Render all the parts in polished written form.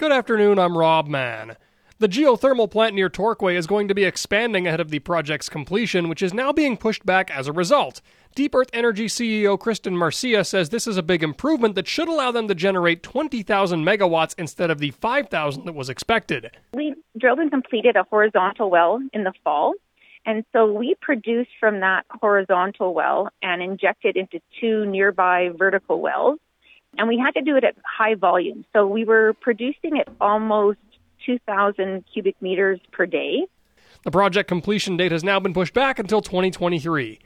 Good afternoon, I'm Rob Mann. The geothermal plant near Torquay is going to be expanding ahead of the project's completion, which is now being pushed back as a result. Deep Earth Energy CEO Kristen Marcia says this is a big improvement that should allow them to generate 20,000 megawatts instead of the 5,000 that was expected. We drilled and completed a horizontal well in the fall. And so we produced from that horizontal well and injected into two nearby vertical wells. And we had to do it at high volume. So we were producing at almost 2,000 cubic meters per day. The project completion date has now been pushed back until 2023.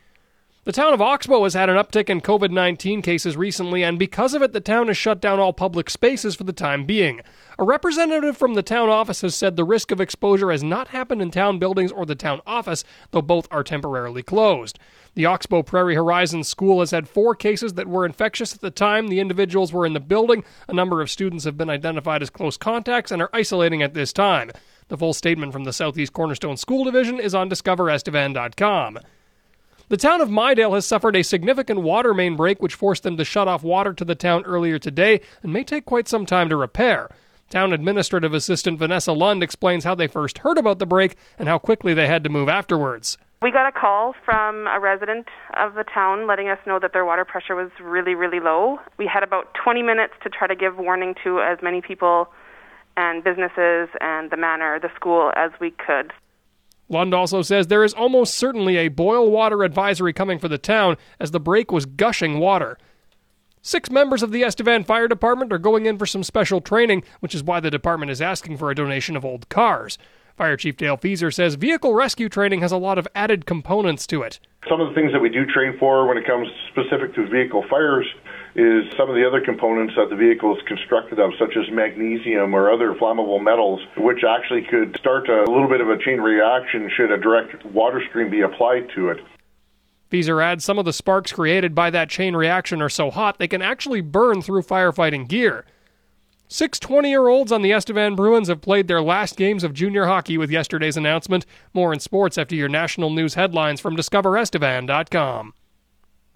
The town of Oxbow has had an uptick in COVID-19 cases recently, and because of it, the town has shut down all public spaces for the time being. A representative from the town office has said the risk of exposure has not happened in town buildings or the town office, though both are temporarily closed. The Oxbow Prairie Horizon School has had 4 cases that were infectious at the time the individuals were in the building. A number of students have been identified as close contacts and are isolating at this time. The full statement from the Southeast Cornerstone School Division is on discoverestevan.com. The town of Mydale has suffered a significant water main break, which forced them to shut off water to the town earlier today and may take quite some time to repair. Town Administrative Assistant Vanessa Lund explains how they first heard about the break and how quickly they had to move afterwards. We got a call from a resident of the town letting us know that their water pressure was really, really low. We had about 20 minutes to try to give warning to as many people and businesses and the manor, the school, as we could. Lund also says there is almost certainly a boil water advisory coming for the town as the break was gushing water. 6 members of the Estevan Fire Department are going in for some special training, which is why the department is asking for a donation of old cars. Fire Chief Dale Feaser says vehicle rescue training has a lot of added components to it. Some of the things that we do train for when it comes specific to vehicle fires is some of the other components that the vehicle is constructed of, such as magnesium or other flammable metals, which actually could start a little bit of a chain reaction should a direct water stream be applied to it. Feaser adds some of the sparks created by that chain reaction are so hot they can actually burn through firefighting gear. 6 20-year-olds on the Estevan Bruins have played their last games of junior hockey with yesterday's announcement. More in sports after your national news headlines from discoverestevan.com.